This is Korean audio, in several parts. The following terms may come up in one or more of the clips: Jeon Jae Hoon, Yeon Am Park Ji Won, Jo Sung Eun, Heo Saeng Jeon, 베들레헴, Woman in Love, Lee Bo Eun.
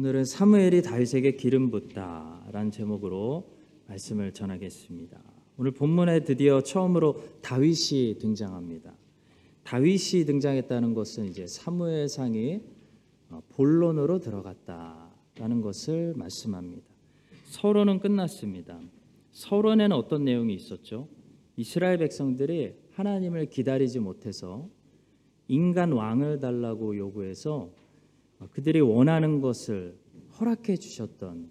오늘은 사무엘이 다윗에게 기름 붓다라는 제목으로 말씀을 전하겠습니다. 오늘 본문에 드디어 처음으로 다윗이 등장합니다. 다윗이 등장했다는 것은 이제 사무엘상이 본론으로 들어갔다라는 것을 말씀합니다. 서론은 끝났습니다. 서론에는 어떤 내용이 있었죠? 이스라엘 백성들이 하나님을 기다리지 못해서 인간 왕을 달라고 요구해서 그들이 원하는 것을 허락해 주셨던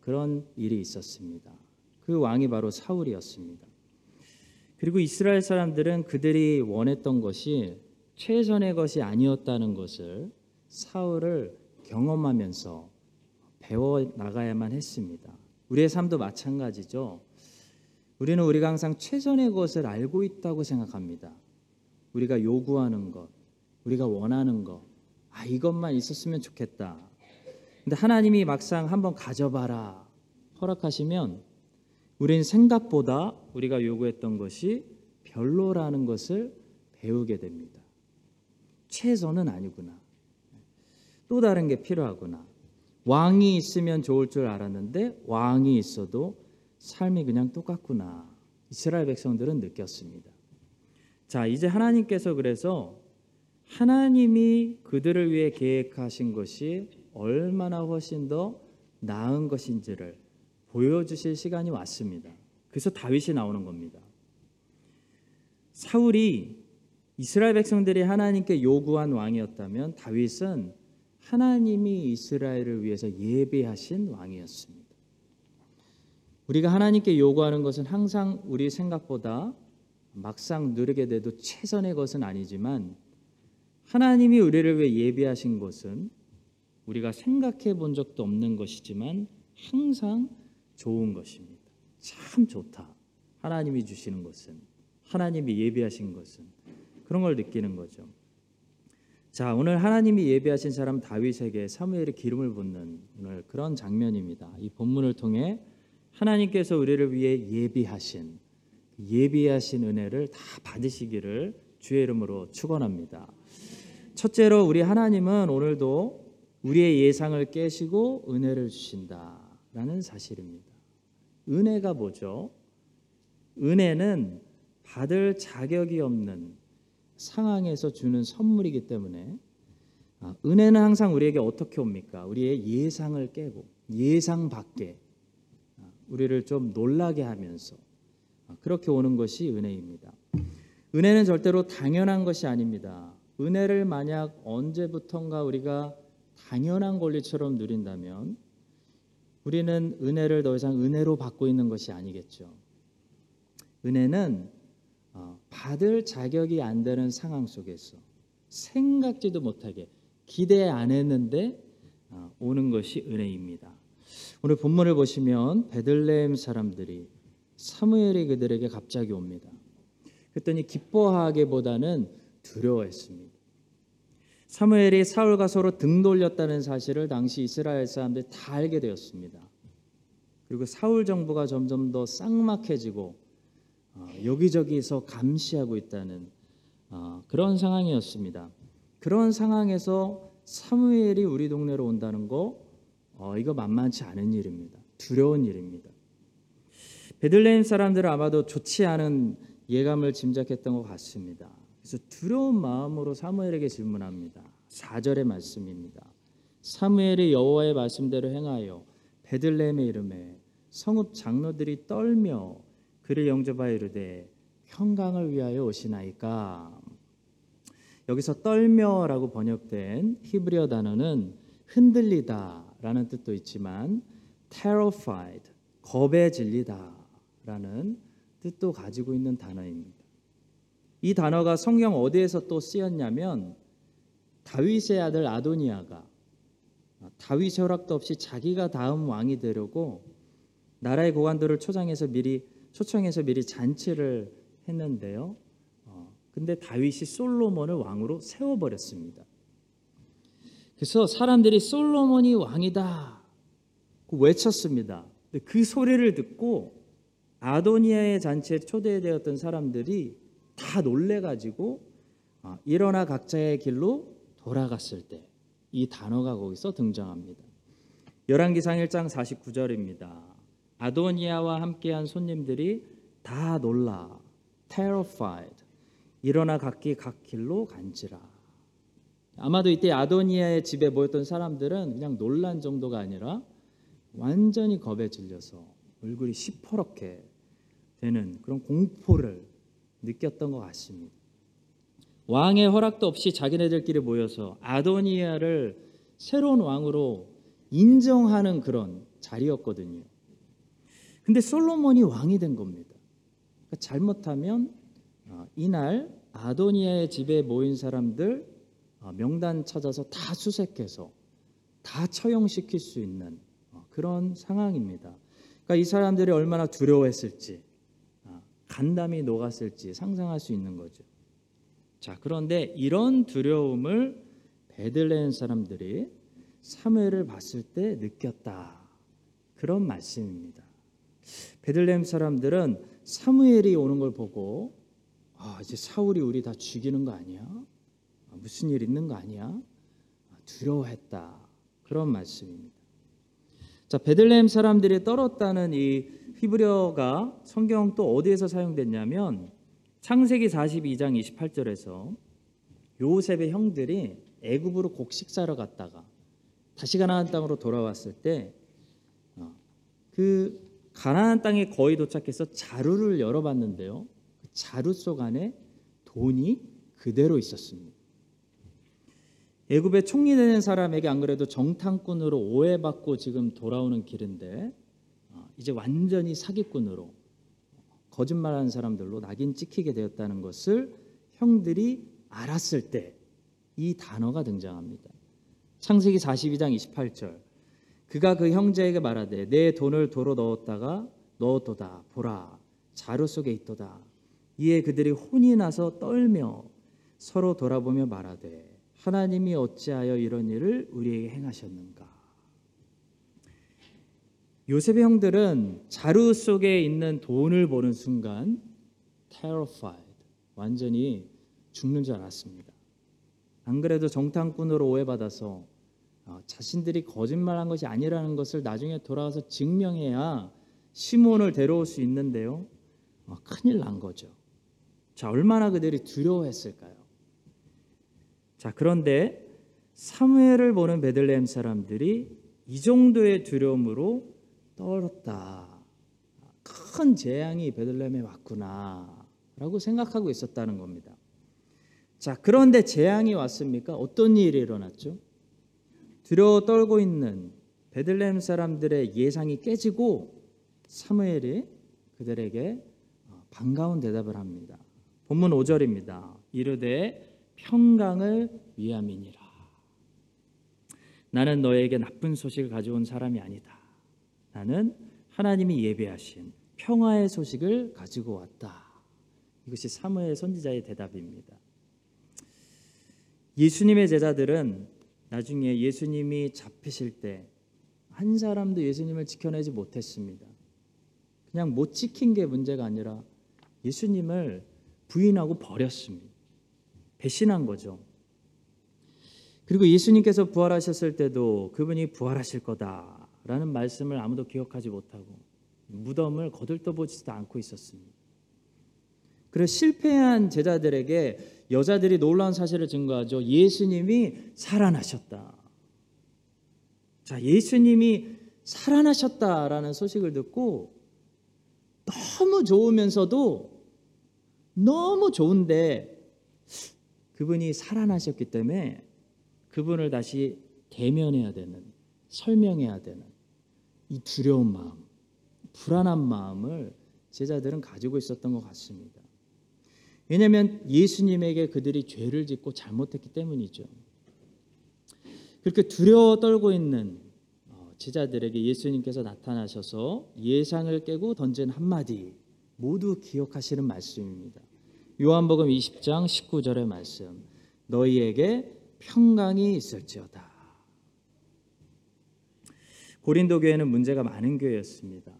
그런 일이 있었습니다. 그 왕이 바로 사울이었습니다. 그리고 이스라엘 사람들은 그들이 원했던 것이 최선의 것이 아니었다는 것을 사울을 경험하면서 배워나가야만 했습니다. 우리의 삶도 마찬가지죠. 우리는 우리가 항상 최선의 것을 알고 있다고 생각합니다. 우리가 요구하는 것, 우리가 원하는 것, 이것만 있었으면 좋겠다. 근데 하나님이 막상 한번 가져봐라 허락하시면 우린 생각보다 우리가 요구했던 것이 별로라는 것을 배우게 됩니다. 최선은 아니구나. 또 다른 게 필요하구나. 왕이 있으면 좋을 줄 알았는데 왕이 있어도 삶이 그냥 똑같구나. 이스라엘 백성들은 느꼈습니다. 자, 이제 하나님께서 그래서 하나님이 그들을 위해 계획하신 것이 얼마나 훨씬 더 나은 것인지를 보여주실 시간이 왔습니다. 그래서 다윗이 나오는 겁니다. 사울이 이스라엘 백성들이 하나님께 요구한 왕이었다면 다윗은 하나님이 이스라엘을 위해서 예비하신 왕이었습니다. 우리가 하나님께 요구하는 것은 항상 우리 생각보다 막상 누리게 돼도 최선의 것은 아니지만 하나님이 우리를 위해 예비하신 것은 우리가 생각해 본 적도 없는 것이지만 항상 좋은 것입니다. 참 좋다. 하나님이 주시는 것은, 하나님이 예비하신 것은, 그런 걸 느끼는 거죠. 자, 오늘 하나님이 예비하신 사람 다윗에게 사무엘이 기름을 붓는 오늘 그런 장면입니다. 이 본문을 통해 하나님께서 우리를 위해 예비하신 은혜를 다 받으시기를 주의 이름으로 축원합니다. 첫째로 우리 하나님은 오늘도 우리의 예상을 깨시고 은혜를 주신다라는 사실입니다. 은혜가 뭐죠? 은혜는 받을 자격이 없는 상황에서 주는 선물이기 때문에 은혜는 항상 우리에게 어떻게 옵니까? 우리의 예상을 깨고 예상 밖에 우리를 좀 놀라게 하면서 그렇게 오는 것이 은혜입니다. 은혜는 절대로 당연한 것이 아닙니다. 은혜를 만약 언제부턴가 우리가 당연한 권리처럼 누린다면 우리는 은혜를 더 이상 은혜로 받고 있는 것이 아니겠죠. 은혜는 받을 자격이 안 되는 상황 속에서 생각지도 못하게 기대 안 했는데 오는 것이 은혜입니다. 오늘 본문을 보시면 베들레헴 사람들이 사무엘이 그들에게 갑자기 옵니다. 그랬더니 기뻐하기보다는 두려워했습니다. 사무엘이 사울과 서로 등 돌렸다는 사실을 당시 이스라엘 사람들이 다 알게 되었습니다. 그리고 사울 정부가 점점 더 쌍막해지고 여기저기서 감시하고 있다는 그런 상황이었습니다. 그런 상황에서 사무엘이 우리 동네로 온다는 거 이거 만만치 않은 일입니다. 두려운 일입니다. 베들레헴 사람들은 아마도 좋지 않은 예감을 짐작했던 것 같습니다. 그래서 두려운 마음으로 사무엘에게 질문합니다. 4절의 말씀입니다. 사무엘이 여호와의 말씀대로 행하여 베들레헴의 이름에 성읍 장로들이 떨며 그를 영접하여 이르되 평강을 위하여 오시나이까. 여기서 떨며라고 번역된 히브리어 단어는 흔들리다라는 뜻도 있지만 terrified, 겁에 질리다라는 뜻도 가지고 있는 단어입니다. 이 단어가 성경 어디에서 또 쓰였냐면 다윗의 아들 아도니아가 다윗의 허락도 없이 자기가 다음 왕이 되려고 나라의 고관들을 초청해서 미리 잔치를 했는데요. 근데 다윗이 솔로몬을 왕으로 세워버렸습니다. 그래서 사람들이 솔로몬이 왕이다 외쳤습니다. 근데 그 소리를 듣고 아도니아의 잔치에 초대되었던 사람들이 다 놀래가지고 일어나 각자의 길로 돌아갔을 때 이 단어가 거기서 등장합니다. 열왕기상 1장 49절입니다. 아도니아와 함께한 손님들이 다 놀라 terrified 일어나 각기 각 길로 간지라. 아마도 이때 아도니아의 집에 모였던 사람들은 그냥 놀란 정도가 아니라 완전히 겁에 질려서 얼굴이 시퍼렇게 되는 그런 공포를 느꼈던 것 같습니다. 왕의 허락도 없이 자기네들끼리 모여서 아도니아를 새로운 왕으로 인정하는 그런 자리였거든요. 근데 솔로몬이 왕이 된 겁니다. 그러니까 잘못하면 이날 아도니아의 집에 모인 사람들 명단 찾아서 다 수색해서 다 처형시킬 수 있는 그런 상황입니다. 그러니까 이 사람들이 얼마나 두려워했을지 간담이 녹았을지 상상할 수 있는 거죠. 자, 그런데 이런 두려움을 베들레헴 사람들이 사무엘을 봤을 때 느꼈다. 그런 말씀입니다. 베들레헴 사람들은 사무엘이 오는 걸 보고 이제 사울이 우리 다 죽이는 거 아니야? 무슨 일 있는 거 아니야? 두려워했다. 그런 말씀입니다. 자, 베들레헴 사람들이 떨었다는 이 히브리어가 성경 또 어디에서 사용됐냐면 창세기 42장 28절에서 요셉의 형들이 애굽으로 곡식 사러 갔다가 다시 가나안 땅으로 돌아왔을 때 그 가나안 땅에 거의 도착해서 자루를 열어봤는데요. 그 자루 속 안에 돈이 그대로 있었습니다. 애굽의 총리 되는 사람에게 안 그래도 정탐꾼으로 오해받고 지금 돌아오는 길인데 이제 완전히 사기꾼으로 거짓말하는 사람들로 낙인 찍히게 되었다는 것을 형들이 알았을 때 이 단어가 등장합니다. 창세기 42장 28절 그가 그 형제에게 말하되 내 돈을 도로 넣었도다 보라 자루 속에 있도다. 이에 그들이 혼이 나서 떨며 서로 돌아보며 말하되 하나님이 어찌하여 이런 일을 우리에게 행하셨는가. 요셉의 형들은 자루 속에 있는 돈을 보는 순간 terrified 완전히 죽는 줄 알았습니다. 안 그래도 정탐꾼으로 오해받아서 자신들이 거짓말한 것이 아니라는 것을 나중에 돌아와서 증명해야 시몬을 데려올 수 있는데요. 큰일 난 거죠. 자, 얼마나 그들이 두려워했을까요? 자, 그런데 사무엘을 보는 베들레헴 사람들이 이 정도의 두려움으로 떨었다. 큰 재앙이 베들레헴에 왔구나 라고 생각하고 있었다는 겁니다. 자, 그런데 재앙이 왔습니까? 어떤 일이 일어났죠? 두려워 떨고 있는 베들레헴 사람들의 예상이 깨지고 사무엘이 그들에게 반가운 대답을 합니다. 본문 5절입니다. 이르되 평강을 위함이니라. 나는 너에게 나쁜 소식을 가져온 사람이 아니다. 나는 하나님이 예비하신 평화의 소식을 가지고 왔다. 이것이 사무엘 선지자의 대답입니다. 예수님의 제자들은 나중에 예수님이 잡히실 때 한 사람도 예수님을 지켜내지 못했습니다. 그냥 못 지킨 게 문제가 아니라 예수님을 부인하고 버렸습니다. 배신한 거죠. 그리고 예수님께서 부활하셨을 때도 그분이 부활하실 거다라는 말씀을 아무도 기억하지 못하고 무덤을 거들떠보지도 않고 있었습니다. 그래서 실패한 제자들에게 여자들이 놀라운 사실을 증거하죠. 예수님이 살아나셨다. 자, 예수님이 살아나셨다라는 소식을 듣고 너무 좋으면서도 너무 좋은데 그분이 살아나셨기 때문에 그분을 다시 대면해야 되는, 설명해야 되는 이 두려운 마음, 불안한 마음을 제자들은 가지고 있었던 것 같습니다. 왜냐하면 예수님에게 그들이 죄를 짓고 잘못했기 때문이죠. 그렇게 두려워 떨고 있는 제자들에게 예수님께서 나타나셔서 예상을 깨고 던진 한마디 모두 기억하시는 말씀입니다. 요한복음 20장 19절의 말씀 너희에게 평강이 있을지어다. 고린도 교회는 문제가 많은 교회였습니다.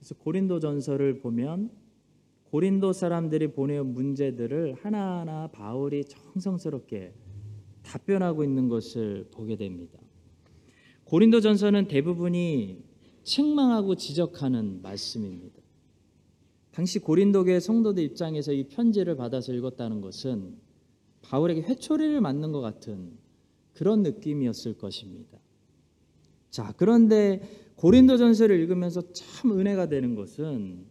그래서 고린도 전서를 보면 고린도 사람들이 보내온 문제들을 하나하나 바울이 정성스럽게 답변하고 있는 것을 보게 됩니다. 고린도전서는 대부분이 책망하고 지적하는 말씀입니다. 당시 고린도계 성도들 입장에서 이 편지를 받아서 읽었다는 것은 바울에게 회초리를 맞는 것 같은 그런 느낌이었을 것입니다. 자, 그런데 고린도전서를 읽으면서 참 은혜가 되는 것은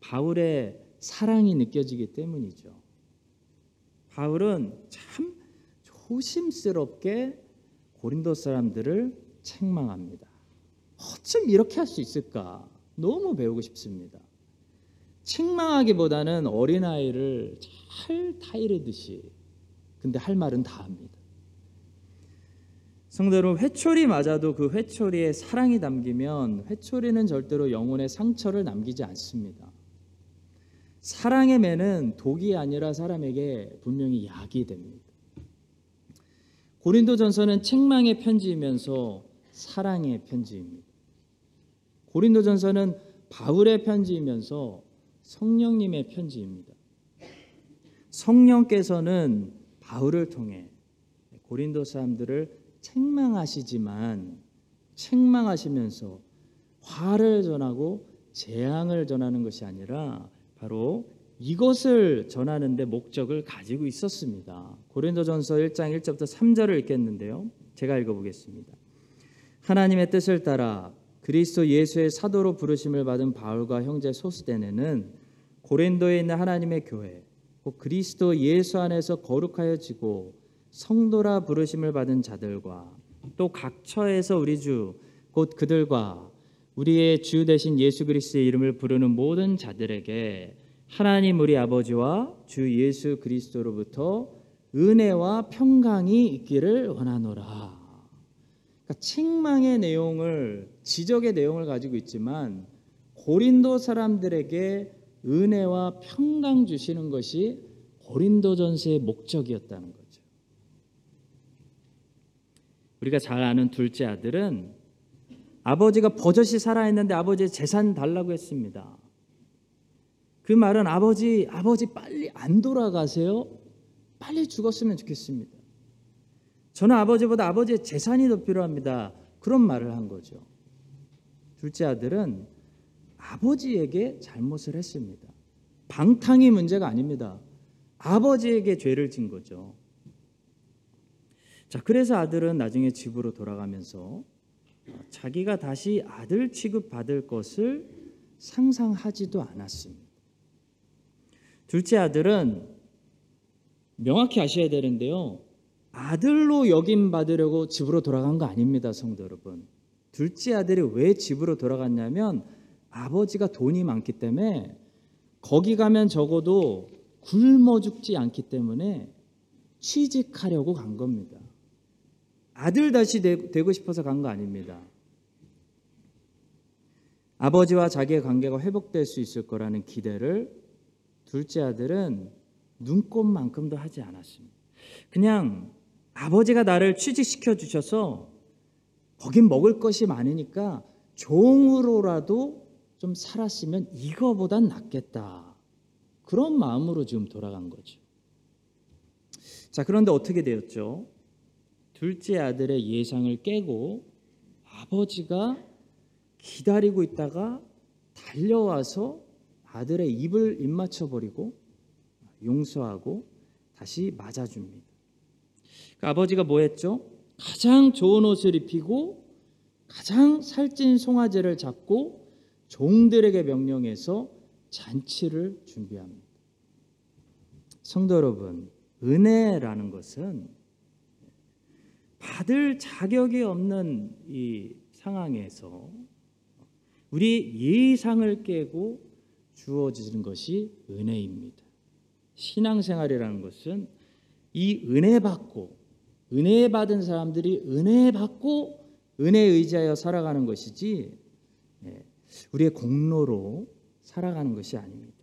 바울의 사랑이 느껴지기 때문이죠. 바울은 참 조심스럽게 고린도 사람들을 책망합니다. 어쩜 이렇게 할 수 있을까? 너무 배우고 싶습니다. 책망하기보다는 어린아이를 잘 타이르듯이, 근데 할 말은 다 합니다. 성도 여러분, 회초리 맞아도 그 회초리에 사랑이 담기면 회초리는 절대로 영혼의 상처를 남기지 않습니다. 사랑의 매는 독이 아니라 사람에게 분명히 약이 됩니다. 고린도전서는 책망의 편지이면서 사랑의 편지입니다. 고린도전서는 바울의 편지이면서 성령님의 편지입니다. 성령께서는 바울을 통해 고린도 사람들을 책망하시지만 책망하시면서 화를 전하고 재앙을 전하는 것이 아니라 바로 이것을 전하는 데 목적을 가지고 있었습니다. 고린도전서 1장 1절부터 3절을 읽겠는데요. 제가 읽어보겠습니다. 하나님의 뜻을 따라 그리스도 예수의 사도로 부르심을 받은 바울과 형제 소스데네는 고린도에 있는 하나님의 교회 곧 그리스도 예수 안에서 거룩하여지고 성도라 부르심을 받은 자들과 또 각처에서 우리 주 곧 그들과 우리의 주 되신 예수 그리스도의 이름을 부르는 모든 자들에게 하나님 우리 아버지와 주 예수 그리스도로부터 은혜와 평강이 있기를 원하노라. 그러니까 책망의 내용을, 지적의 내용을 가지고 있지만 고린도 사람들에게 은혜와 평강 주시는 것이 고린도전서의 목적이었다는 거죠. 우리가 잘 아는 둘째 아들은 아버지가 버젓이 살아있는데 아버지의 재산 달라고 했습니다. 그 말은 아버지 빨리 안 돌아가세요. 빨리 죽었으면 좋겠습니다. 저는 아버지보다 아버지의 재산이 더 필요합니다. 그런 말을 한 거죠. 둘째 아들은 아버지에게 잘못을 했습니다. 방탕이 문제가 아닙니다. 아버지에게 죄를 진 거죠. 자, 그래서 아들은 나중에 집으로 돌아가면서 자기가 다시 아들 취급받을 것을 상상하지도 않았습니다. 둘째 아들은 명확히 아셔야 되는데요, 아들로 여김받으려고 집으로 돌아간 거 아닙니다. 성도 여러분, 둘째 아들이 왜 집으로 돌아갔냐면 아버지가 돈이 많기 때문에 거기 가면 적어도 굶어 죽지 않기 때문에 취직하려고 간 겁니다. 아들 다시 되고 싶어서 간 거 아닙니다. 아버지와 자기의 관계가 회복될 수 있을 거라는 기대를 둘째 아들은 눈꼽만큼도 하지 않았습니다. 그냥 아버지가 나를 취직시켜 주셔서 거긴 먹을 것이 많으니까 종으로라도 좀 살았으면 이거보단 낫겠다. 그런 마음으로 지금 돌아간 거죠. 자, 그런데 어떻게 되었죠? 둘째 아들의 예상을 깨고 아버지가 기다리고 있다가 달려와서 아들의 입을 입맞춰버리고 용서하고 다시 맞아줍니다. 그러니까 아버지가 뭐 했죠? 가장 좋은 옷을 입히고 가장 살찐 송아지를 잡고 종들에게 명령해서 잔치를 준비합니다. 성도 여러분, 은혜라는 것은 받을 자격이 없는 이 상황에서 우리 예상을 깨고 주어지는 것이 은혜입니다. 신앙생활이라는 것은 이 은혜 받은 사람들이 은혜 받고 은혜에 의지하여 살아가는 것이지 우리의 공로로 살아가는 것이 아닙니다.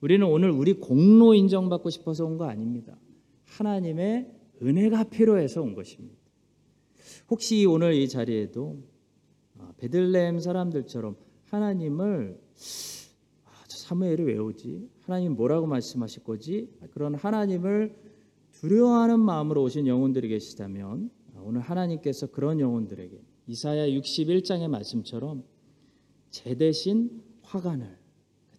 우리는 오늘 우리 공로 인정받고 싶어서 온 거 아닙니다. 하나님의 은혜가 필요해서 온 것입니다. 혹시 오늘 이 자리에도 베들레헴 사람들처럼 하나님을, 사무엘이 왜 오지? 하나님 뭐라고 말씀하실 거지? 그런 하나님을 두려워하는 마음으로 오신 영혼들이 계시다면 오늘 하나님께서 그런 영혼들에게 이사야 61장의 말씀처럼 제 대신 화관을,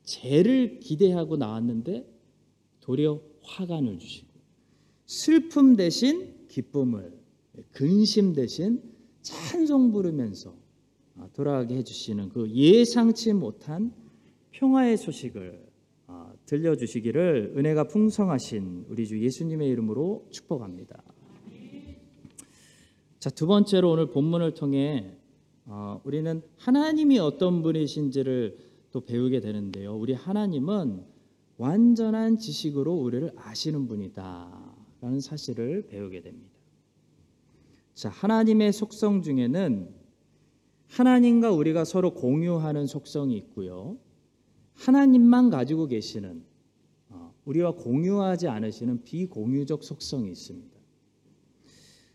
재를 기대하고 나왔는데 도리어 화관을 주시고, 슬픔 대신 기쁨을, 근심 대신 찬송 부르면서 돌아가게 해주시는 그 예상치 못한 평화의 소식을 들려주시기를 은혜가 풍성하신 우리 주 예수님의 이름으로 축복합니다. 자, 두 번째로 오늘 본문을 통해 우리는 하나님이 어떤 분이신지를 또 배우게 되는데요. 우리 하나님은 완전한 지식으로 우리를 아시는 분이다 라는 사실을 배우게 됩니다. 자, 하나님의 속성 중에는 하나님과 우리가 서로 공유하는 속성이 있고요, 하나님만 가지고 계시는, 우리와 공유하지 않으시는 비공유적 속성이 있습니다.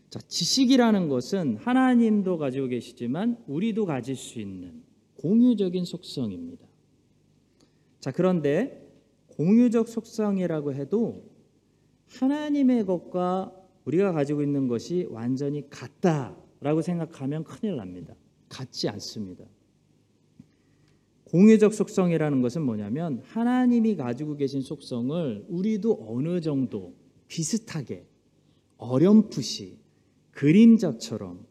자, 지식이라는 것은 하나님도 가지고 계시지만 우리도 가질 수 있는 공유적인 속성입니다. 자, 그런데 공유적 속성이라고 해도 하나님의 것과 우리가 가지고 있는 것이 완전히 같다라고 생각하면 큰일 납니다. 같지 않습니다. 공유적 속성이라는 것은 뭐냐면 하나님이 가지고 계신 속성을 우리도 어느 정도 비슷하게, 어렴풋이, 그림자처럼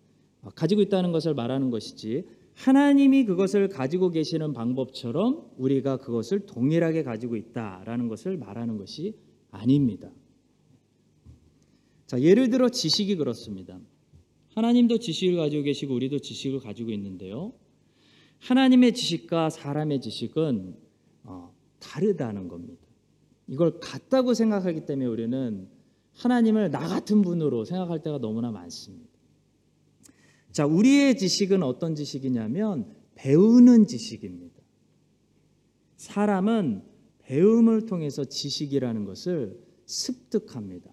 가지고 있다는 것을 말하는 것이지, 하나님이 그것을 가지고 계시는 방법처럼 우리가 그것을 동일하게 가지고 있다라는 것을 말하는 것이 아닙니다. 자, 예를 들어 지식이 그렇습니다. 하나님도 지식을 가지고 계시고 우리도 지식을 가지고 있는데요, 하나님의 지식과 사람의 지식은 다르다는 겁니다. 이걸 같다고 생각하기 때문에 우리는 하나님을 나 같은 분으로 생각할 때가 너무나 많습니다. 자, 우리의 지식은 어떤 지식이냐면 배우는 지식입니다. 사람은 배움을 통해서 지식이라는 것을 습득합니다.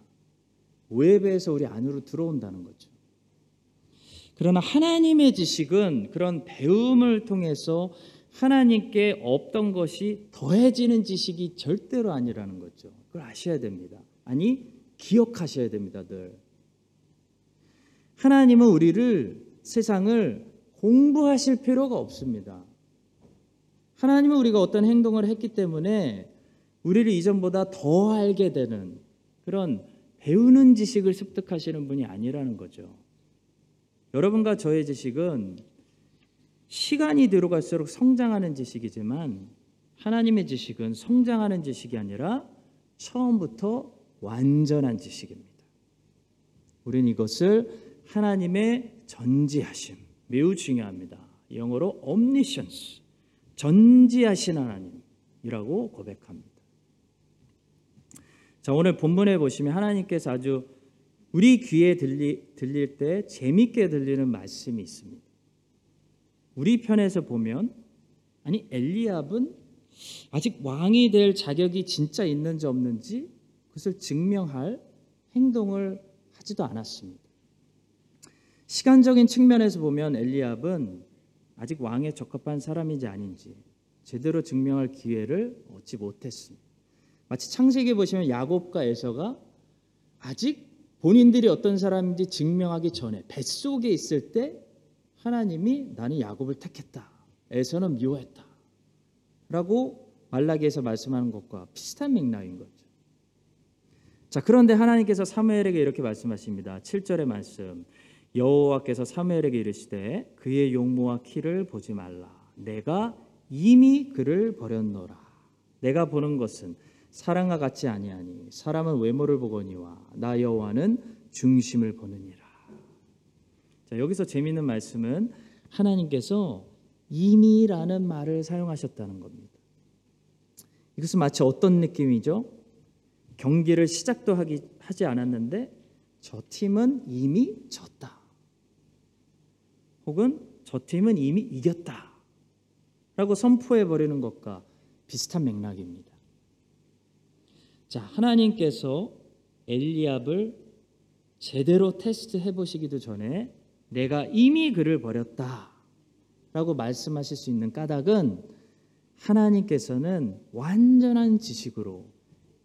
외부에서 우리 안으로 들어온다는 거죠. 그러나 하나님의 지식은 그런 배움을 통해서 하나님께 없던 것이 더해지는 지식이 절대로 아니라는 거죠. 그걸 아셔야 됩니다. 아니, 기억하셔야 됩니다. 늘 하나님은 우리를, 세상을 공부하실 필요가 없습니다. 하나님은 우리가 어떤 행동을 했기 때문에 우리를 이전보다 더 알게 되는 그런 배우는 지식을 습득하시는 분이 아니라는 거죠. 여러분과 저의 지식은 시간이 들어갈수록 성장하는 지식이지만 하나님의 지식은 성장하는 지식이 아니라 처음부터 완전한 지식입니다. 우리는 이것을 하나님의 전지하심, 매우 중요합니다. 영어로 omniscience, 전지하신 하나님이라고 고백합니다. 자, 오늘 본문에 보시면 하나님께서 아주 우리 귀에 들릴 때 재밌게 들리는 말씀이 있습니다. 우리 편에서 보면, 아니, 엘리압은 아직 왕이 될 자격이 진짜 있는지 없는지 그것을 증명할 행동을 하지도 않았습니다. 시간적인 측면에서 보면 엘리압은 아직 왕에 적합한 사람인지 아닌지 제대로 증명할 기회를 얻지 못했습니다. 마치 창세기에 보시면 야곱과 에서가 아직 본인들이 어떤 사람인지 증명하기 전에, 뱃속에 있을 때 하나님이 나는 야곱을 택했다, 에서는 미워했다 라고 말라기에서 말씀하는 것과 비슷한 맥락인 거죠. 자, 그런데 하나님께서 사무엘에게 이렇게 말씀하십니다. 7절의 말씀, 여호와께서 사무엘에게 이르시되 그의 용모와 키를 보지 말라, 내가 이미 그를 버렸노라. 내가 보는 것은 사람과 같지 아니하니 사람은 외모를 보거니와 나 여호와는 중심을 보느니라. 자, 여기서 재미있는 말씀은 하나님께서 이미라는 말을 사용하셨다는 겁니다. 이것은 마치 어떤 느낌이죠? 경기를 시작도 하지 않았는데 저 팀은 이미 졌다, 혹은 저 팀은 이미 이겼다 라고 선포해버리는 것과 비슷한 맥락입니다. 자, 하나님께서 엘리압을 제대로 테스트해 보시기도 전에 내가 이미 그를 버렸다 라고 말씀하실 수 있는 까닭은 하나님께서는 완전한 지식으로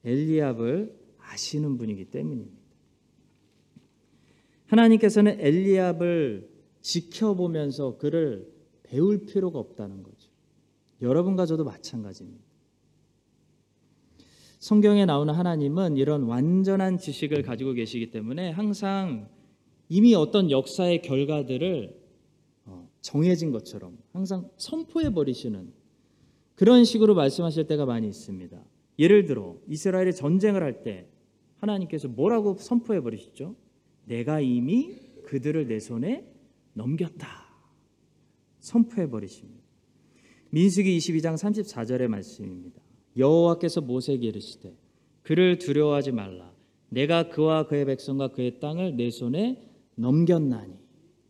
엘리압을 아시는 분이기 때문입니다. 하나님께서는 엘리압을 지켜보면서 그를 배울 필요가 없다는 거죠. 여러분과 저도 마찬가지입니다. 성경에 나오는 하나님은 이런 완전한 지식을 가지고 계시기 때문에 항상 이미 어떤 역사의 결과들을 정해진 것처럼 항상 선포해버리시는 그런 식으로 말씀하실 때가 많이 있습니다. 예를 들어 이스라엘이 전쟁을 할 때 하나님께서 뭐라고 선포해버리시죠? 내가 이미 그들을 내 손에 넘겼다. 선포해버리십니다. 민수기 22장 34절의 말씀입니다. 여호와께서 모세에게 이르시되 그를 두려워하지 말라. 내가 그와 그의 백성과 그의 땅을 내 손에 넘겼나니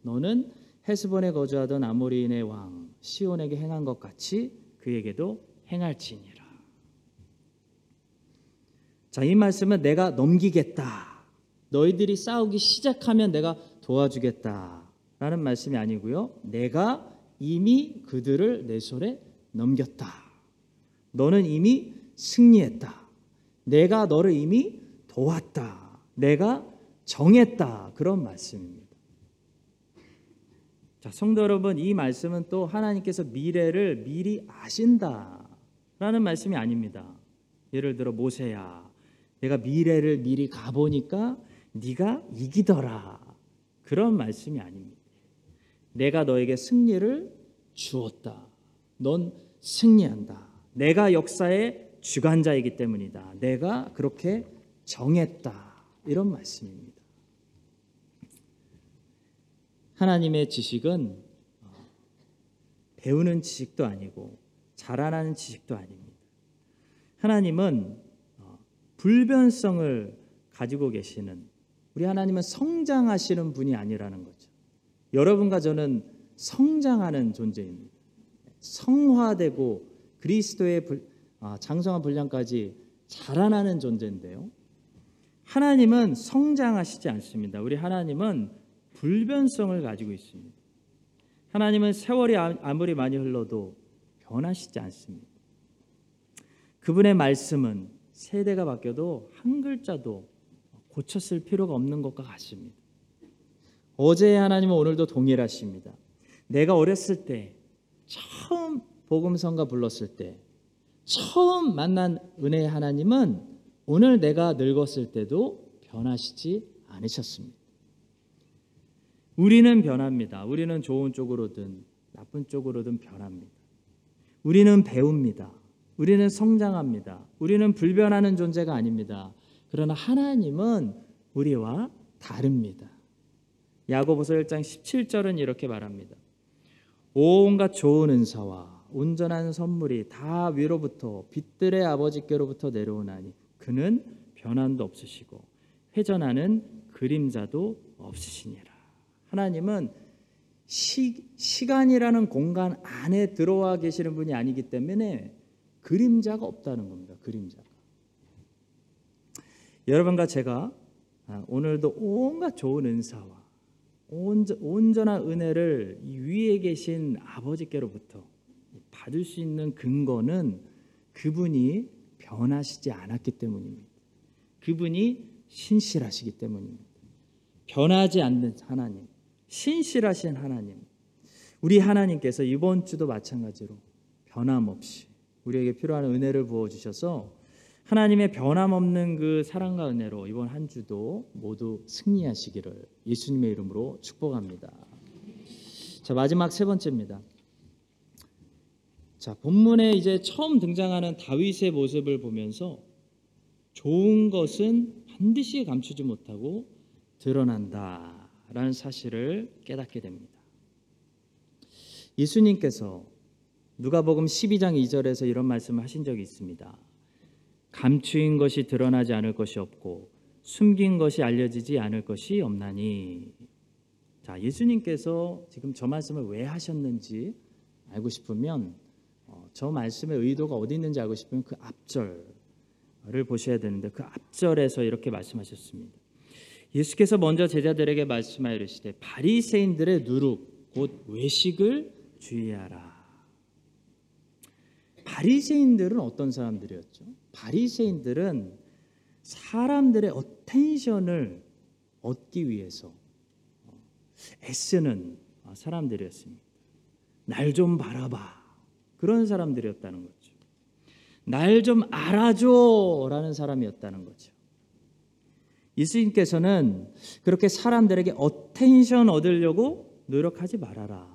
너는 헤스본에 거주하던 아모리인의 왕 시온에게 행한 것 같이 그에게도 행할지니라. 자, 이 말씀은 내가 넘기겠다, 너희들이 싸우기 시작하면 내가 도와주겠다 라는 말씀이 아니고요, 내가 이미 그들을 내 손에 넘겼다, 너는 이미 승리했다, 내가 너를 이미 도왔다, 내가 정했다, 그런 말씀입니다. 자, 성도 여러분, 이 말씀은 또 하나님께서 미래를 미리 아신다라는 말씀이 아닙니다. 예를 들어 모세야, 내가 미래를 미리 가보니까 네가 이기더라, 그런 말씀이 아닙니다. 내가 너에게 승리를 주었다, 넌 승리한다, 내가 역사의 주관자이기 때문이다, 내가 그렇게 정했다, 이런 말씀입니다. 하나님의 지식은 배우는 지식도 아니고 자라나는 지식도 아닙니다. 하나님은 불변성을 가지고 계시는, 우리 하나님은 성장하시는 분이 아니라는 거죠. 여러분과 저는 성장하는 존재입니다. 성화되고 그리스도의 장성한 분량까지 자라나는 존재인데요, 하나님은 성장하시지 않습니다. 우리 하나님은 불변성을 가지고 있습니다. 하나님은 세월이 아무리 많이 흘러도 변하시지 않습니다. 그분의 말씀은 세대가 바뀌어도 한 글자도 고쳤을 필요가 없는 것과 같습니다. 어제의 하나님은 오늘도 동일하십니다. 내가 어렸을 때 처음 복음성가 불렀을 때 처음 만난 은혜의 하나님은 오늘 내가 늙었을 때도 변하시지 않으셨습니다. 우리는 변합니다. 우리는 좋은 쪽으로든 나쁜 쪽으로든 변합니다. 우리는 배웁니다. 우리는 성장합니다. 우리는 불변하는 존재가 아닙니다. 그러나 하나님은 우리와 다릅니다. 야고보서 1장 17절은 이렇게 말합니다. 온갖 좋은 은사와 온전한 선물이 다 위로부터 빛들의 아버지께로부터 내려오나니 그는 변함도 없으시고 회전하는 그림자도 없으시니라. 하나님은 시간이라는 공간 안에 들어와 계시는 분이 아니기 때문에 그림자가 없다는 겁니다. 그림자가. 여러분과 제가 오늘도 온갖 좋은 은사와 온전한 은혜를 위에 계신 아버지께로부터 받을 수 있는 근거는 그분이 변하시지 않았기 때문입니다. 그분이 신실하시기 때문입니다. 변하지 않는 하나님, 신실하신 하나님, 우리 하나님께서 이번 주도 마찬가지로 변함없이 우리에게 필요한 은혜를 부어주셔서 하나님의 변함없는 그 사랑과 은혜로 이번 한 주도 모두 승리하시기를 예수님의 이름으로 축복합니다. 자, 마지막 세 번째입니다. 자, 본문에 이제 처음 등장하는 다윗의 모습을 보면서 좋은 것은 반드시 감추지 못하고 드러난다라는 사실을 깨닫게 됩니다. 예수님께서 누가복음 12장 2절에서 이런 말씀을 하신 적이 있습니다. 감추인 것이 드러나지 않을 것이 없고 숨긴 것이 알려지지 않을 것이 없나니. 자, 예수님께서 지금 저 말씀을 왜 하셨는지 알고 싶으면 저 말씀의 의도가 어디 있는지 알고 싶으면 그 앞절을 보셔야 되는데 그 앞절에서 이렇게 말씀하셨습니다. 예수께서 먼저 제자들에게 말씀하여 이르시되 바리새인들의 누룩 곧 외식을 주의하라. 바리새인들은 어떤 사람들이었죠? 바리새인들은 사람들의 어텐션을 얻기 위해서 애쓰는 사람들이었습니다. 날 좀 바라봐, 그런 사람들이었다는 거죠. 날 좀 알아줘 라는 사람이었다는 거죠. 예수님께서는 그렇게 사람들에게 어텐션 얻으려고 노력하지 말아라,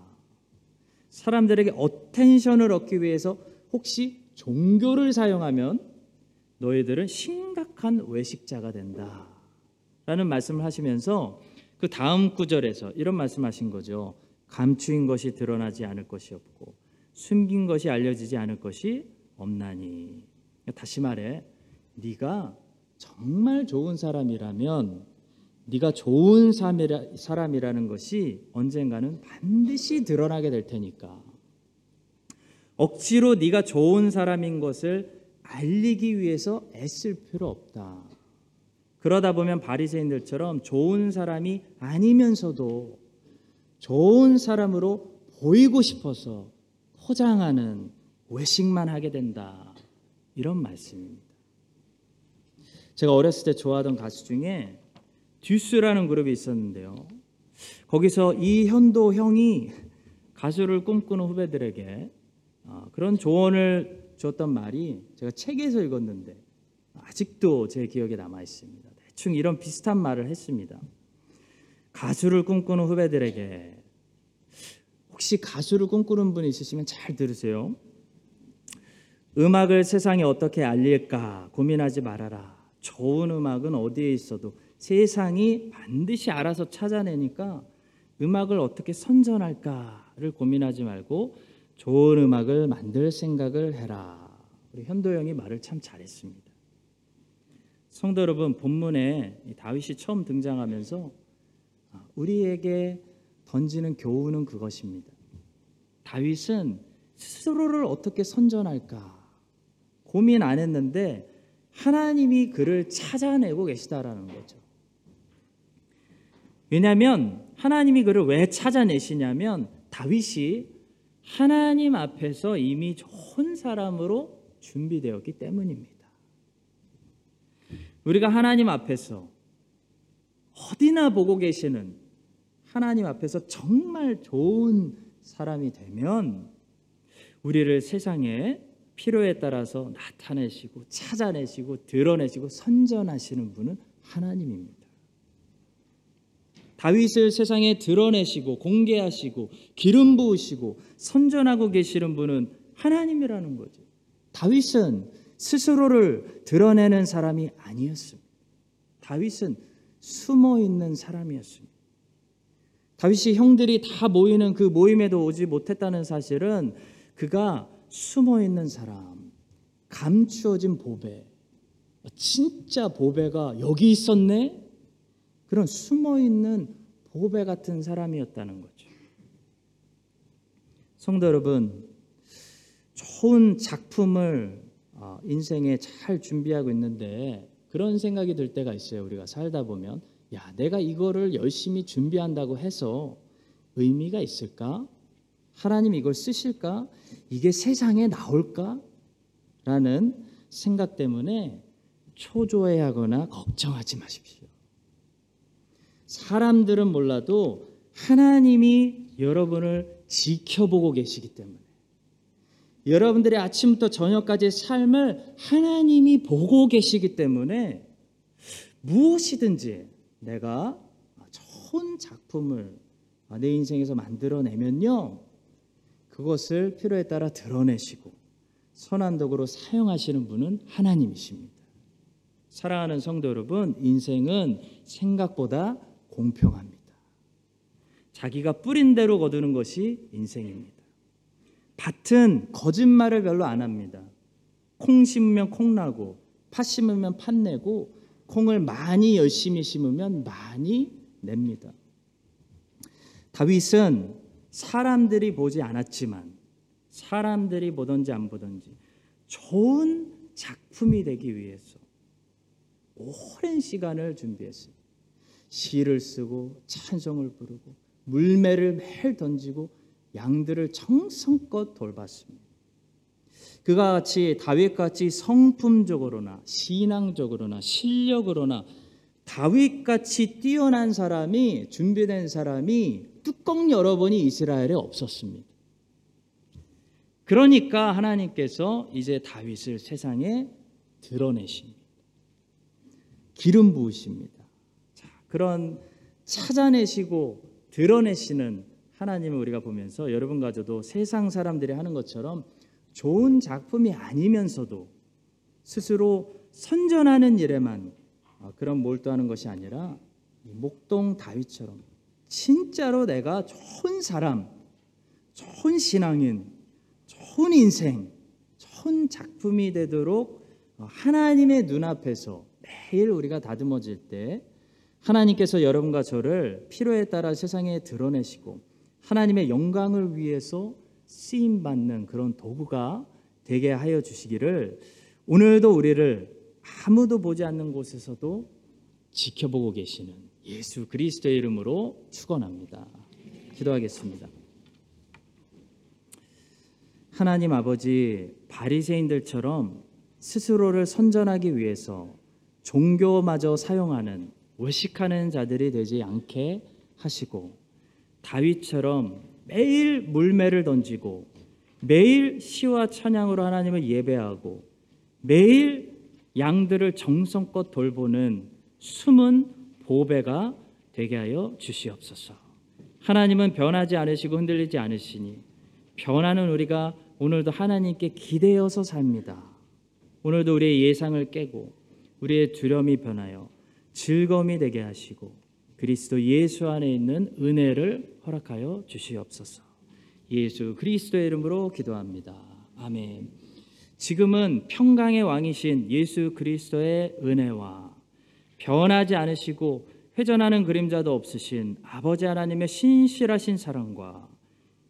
사람들에게 어텐션을 얻기 위해서 혹시 종교를 사용하면 너희들은 심각한 외식자가 된다 라는 말씀을 하시면서 그 다음 구절에서 이런 말씀하신 거죠. 감추인 것이 드러나지 않을 것이 없고 숨긴 것이 알려지지 않을 것이 없나니. 다시 말해, 네가 정말 좋은 사람이라면 네가 좋은 사람이라는 것이 언젠가는 반드시 드러나게 될 테니까 억지로 네가 좋은 사람인 것을 알리기 위해서 애쓸 필요 없다. 그러다 보면 바리새인들처럼 좋은 사람이 아니면서도 좋은 사람으로 보이고 싶어서 포장하는 외식만 하게 된다, 이런 말씀입니다. 제가 어렸을 때 좋아하던 가수 중에 듀스라는 그룹이 있었는데요, 거기서 이현도 형이 가수를 꿈꾸는 후배들에게 그런 조언을 주었던 말이 제가 책에서 읽었는데 아직도 제 기억에 남아있습니다. 대충 이런 비슷한 말을 했습니다. 가수를 꿈꾸는 후배들에게, 혹시 가수를 꿈꾸는 분이 있으시면 잘 들으세요. 음악을 세상에 어떻게 알릴까 고민하지 말아라. 좋은 음악은 어디에 있어도 세상이 반드시 알아서 찾아내니까 음악을 어떻게 선전할까를 고민하지 말고 좋은 음악을 만들 생각을 해라. 우리 현도 형이 말을 참 잘했습니다. 성도 여러분, 본문에 다윗이 처음 등장하면서 우리에게 던지는 교훈은 그것입니다. 다윗은 스스로를 어떻게 선전할까 고민 안 했는데 하나님이 그를 찾아내고 계시다라는 거죠. 왜냐하면 하나님이 그를 왜 찾아내시냐면 다윗이 하나님 앞에서 이미 좋은 사람으로 준비되었기 때문입니다. 우리가 하나님 앞에서 어디나 보고 계시는 하나님 앞에서 정말 좋은 사람이 되면 우리를 세상에 필요에 따라서 나타내시고 찾아내시고 드러내시고 선전하시는 분은 하나님입니다. 다윗을 세상에 드러내시고 공개하시고 기름 부으시고 선전하고 계시는 분은 하나님이라는 거죠. 다윗은 스스로를 드러내는 사람이 아니었습니다. 다윗은 숨어있는 사람이었습니다. 다윗이 형들이 다 모이는 그 모임에도 오지 못했다는 사실은 그가 숨어있는 사람, 감추어진 보배, 진짜 보배가 여기 있었네? 그런 숨어있는 보배 같은 사람이었다는 거죠. 성도 여러분, 좋은 작품을 인생에 잘 준비하고 있는데 그런 생각이 들 때가 있어요. 우리가 살다 보면, 야, 내가 이거를 열심히 준비한다고 해서 의미가 있을까? 하나님이 이걸 쓰실까? 이게 세상에 나올까? 라는 생각 때문에 초조해하거나 걱정하지 마십시오. 사람들은 몰라도 하나님이 여러분을 지켜보고 계시기 때문에, 여러분들의 아침부터 저녁까지의 삶을 하나님이 보고 계시기 때문에 무엇이든지 내가 좋은 작품을 내 인생에서 만들어내면요, 그것을 필요에 따라 드러내시고 선한 덕으로 사용하시는 분은 하나님이십니다. 사랑하는 성도 여러분, 인생은 생각보다 공평합니다. 자기가 뿌린 대로 거두는 것이 인생입니다. 밭은 거짓말을 별로 안 합니다. 콩 심으면 콩 나고, 팥 심으면 팥 내고, 콩을 많이 열심히 심으면 많이 냅니다. 다윗은 사람들이 보지 않았지만, 사람들이 보든지 안 보든지 좋은 작품이 되기 위해서 오랜 시간을 준비했습니다. 시를 쓰고 찬송을 부르고 물매를 매일 던지고 양들을 정성껏 돌봤습니다. 그가 같이 다윗같이 성품적으로나 신앙적으로나 실력으로나 다윗같이 뛰어난 사람이, 준비된 사람이 뚜껑 열어보니 이스라엘에 없었습니다. 그러니까 하나님께서 이제 다윗을 세상에 드러내십니다. 기름 부으십니다. 자, 그런 찾아내시고 드러내시는 하나님을 우리가 보면서 여러분과 저도 세상 사람들이 하는 것처럼 좋은 작품이 아니면서도 스스로 선전하는 일에만 그런 몰두하는 것이 아니라 목동 다윗처럼 진짜로 내가 좋은 사람, 좋은 신앙인, 좋은 인생, 좋은 작품이 되도록 하나님의 눈앞에서 매일 우리가 다듬어질 때 하나님께서 여러분과 저를 필요에 따라 세상에 드러내시고 하나님의 영광을 위해서 쓰임받는 그런 도구가 되게 하여 주시기를, 오늘도 우리를 아무도 보지 않는 곳에서도 지켜보고 계시는 예수 그리스도의 이름으로 축원합니다. 기도하겠습니다. 하나님 아버지, 바리새인들처럼 스스로를 선전하기 위해서 종교마저 사용하는, 외식하는 자들이 되지 않게 하시고 다윗처럼 매일 물매를 던지고 매일 시와 찬양으로 하나님을 예배하고 매일 양들을 정성껏 돌보는 숨은 보배가 되게 하여 주시옵소서. 하나님은 변하지 않으시고 흔들리지 않으시니 변하는 우리가 오늘도 하나님께 기대어서 삽니다. 오늘도 우리의 예상을 깨고 우리의 두려움이 변하여 즐거움이 되게 하시고 그리스도 예수 안에 있는 은혜를 허락하여 주시옵소서. 예수 그리스도의 이름으로 기도합니다. 아멘. 지금은 평강의 왕이신 예수 그리스도의 은혜와 변하지 않으시고 회전하는 그림자도 없으신 아버지 하나님의 신실하신 사랑과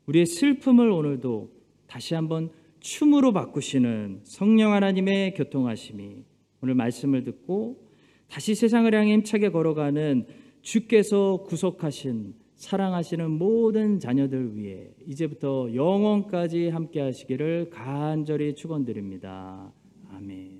우리의 슬픔을 오늘도 다시 한번 춤으로 바꾸시는 성령 하나님의 교통하심이 오늘 말씀을 듣고 다시 세상을 향해 힘차게 걸어가는 주께서 구속하신 사랑하시는 모든 자녀들 위해 이제부터 영원까지 함께 하시기를 간절히 축원드립니다. 아멘.